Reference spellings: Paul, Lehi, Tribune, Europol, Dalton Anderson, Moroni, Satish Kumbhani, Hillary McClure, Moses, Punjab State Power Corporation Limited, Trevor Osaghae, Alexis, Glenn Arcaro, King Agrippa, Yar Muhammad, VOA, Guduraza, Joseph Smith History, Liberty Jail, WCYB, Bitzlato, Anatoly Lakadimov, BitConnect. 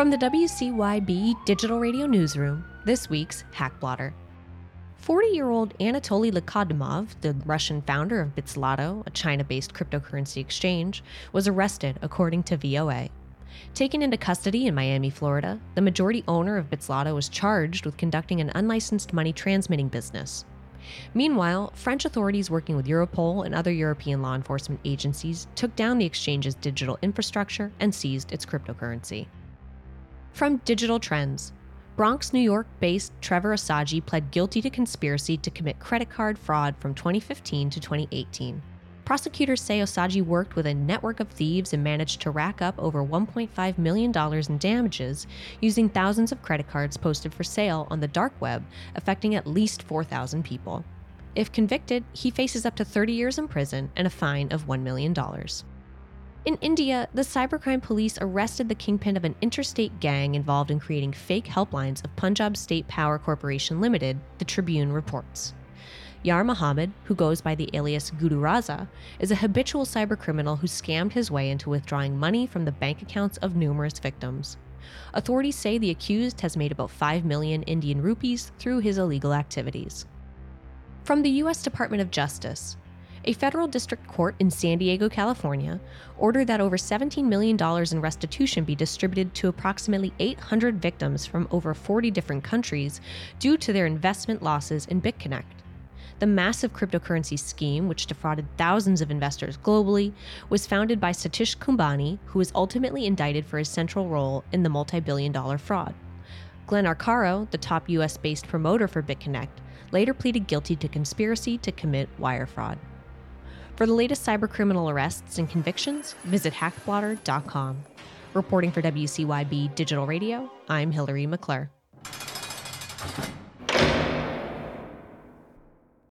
From the WCYB Digital Radio Newsroom, this week's Hack Blotter. 40-year-old Anatoly Lakadimov, the Russian founder of Bitzlato, a China-based cryptocurrency exchange, was arrested, according to VOA. Taken into custody in Miami, Florida, the majority owner of Bitzlato was charged with conducting an unlicensed money transmitting business. Meanwhile, French authorities working with Europol and other European law enforcement agencies took down the exchange's digital infrastructure and seized its cryptocurrency. From digital trends, Bronx, New York-based Trevor Osaghae pled guilty to conspiracy to commit credit card fraud from 2015 to 2018. Prosecutors say Osaghae worked with a network of thieves and managed to rack up over $1.5 million in damages using thousands of credit cards posted for sale on the dark web, affecting at least 4,000 people. If convicted, he faces up to 30 years in prison and a fine of $1 million. In India, the cybercrime police arrested the kingpin of an interstate gang involved in creating fake helplines of Punjab State Power Corporation Limited, the Tribune reports. Yar Muhammad, who goes by the alias Guduraza, is a habitual cybercriminal who scammed his way into withdrawing money from the bank accounts of numerous victims. Authorities say the accused has made about 5 million Indian rupees through his illegal activities. From the U.S. Department of Justice, a federal district court in San Diego, California, ordered that over $17 million in restitution be distributed to approximately 800 victims from over 40 different countries due to their investment losses in BitConnect. The massive cryptocurrency scheme, which defrauded thousands of investors globally, was founded by Satish Kumbhani, who was ultimately indicted for his central role in the multi-billion-dollar fraud. Glenn Arcaro, the top U.S.-based promoter for BitConnect, later pleaded guilty to conspiracy to commit wire fraud. For the latest cybercriminal arrests and convictions, visit hackblotter.com. Reporting for WCYB Digital Radio, I'm Hillary McClure.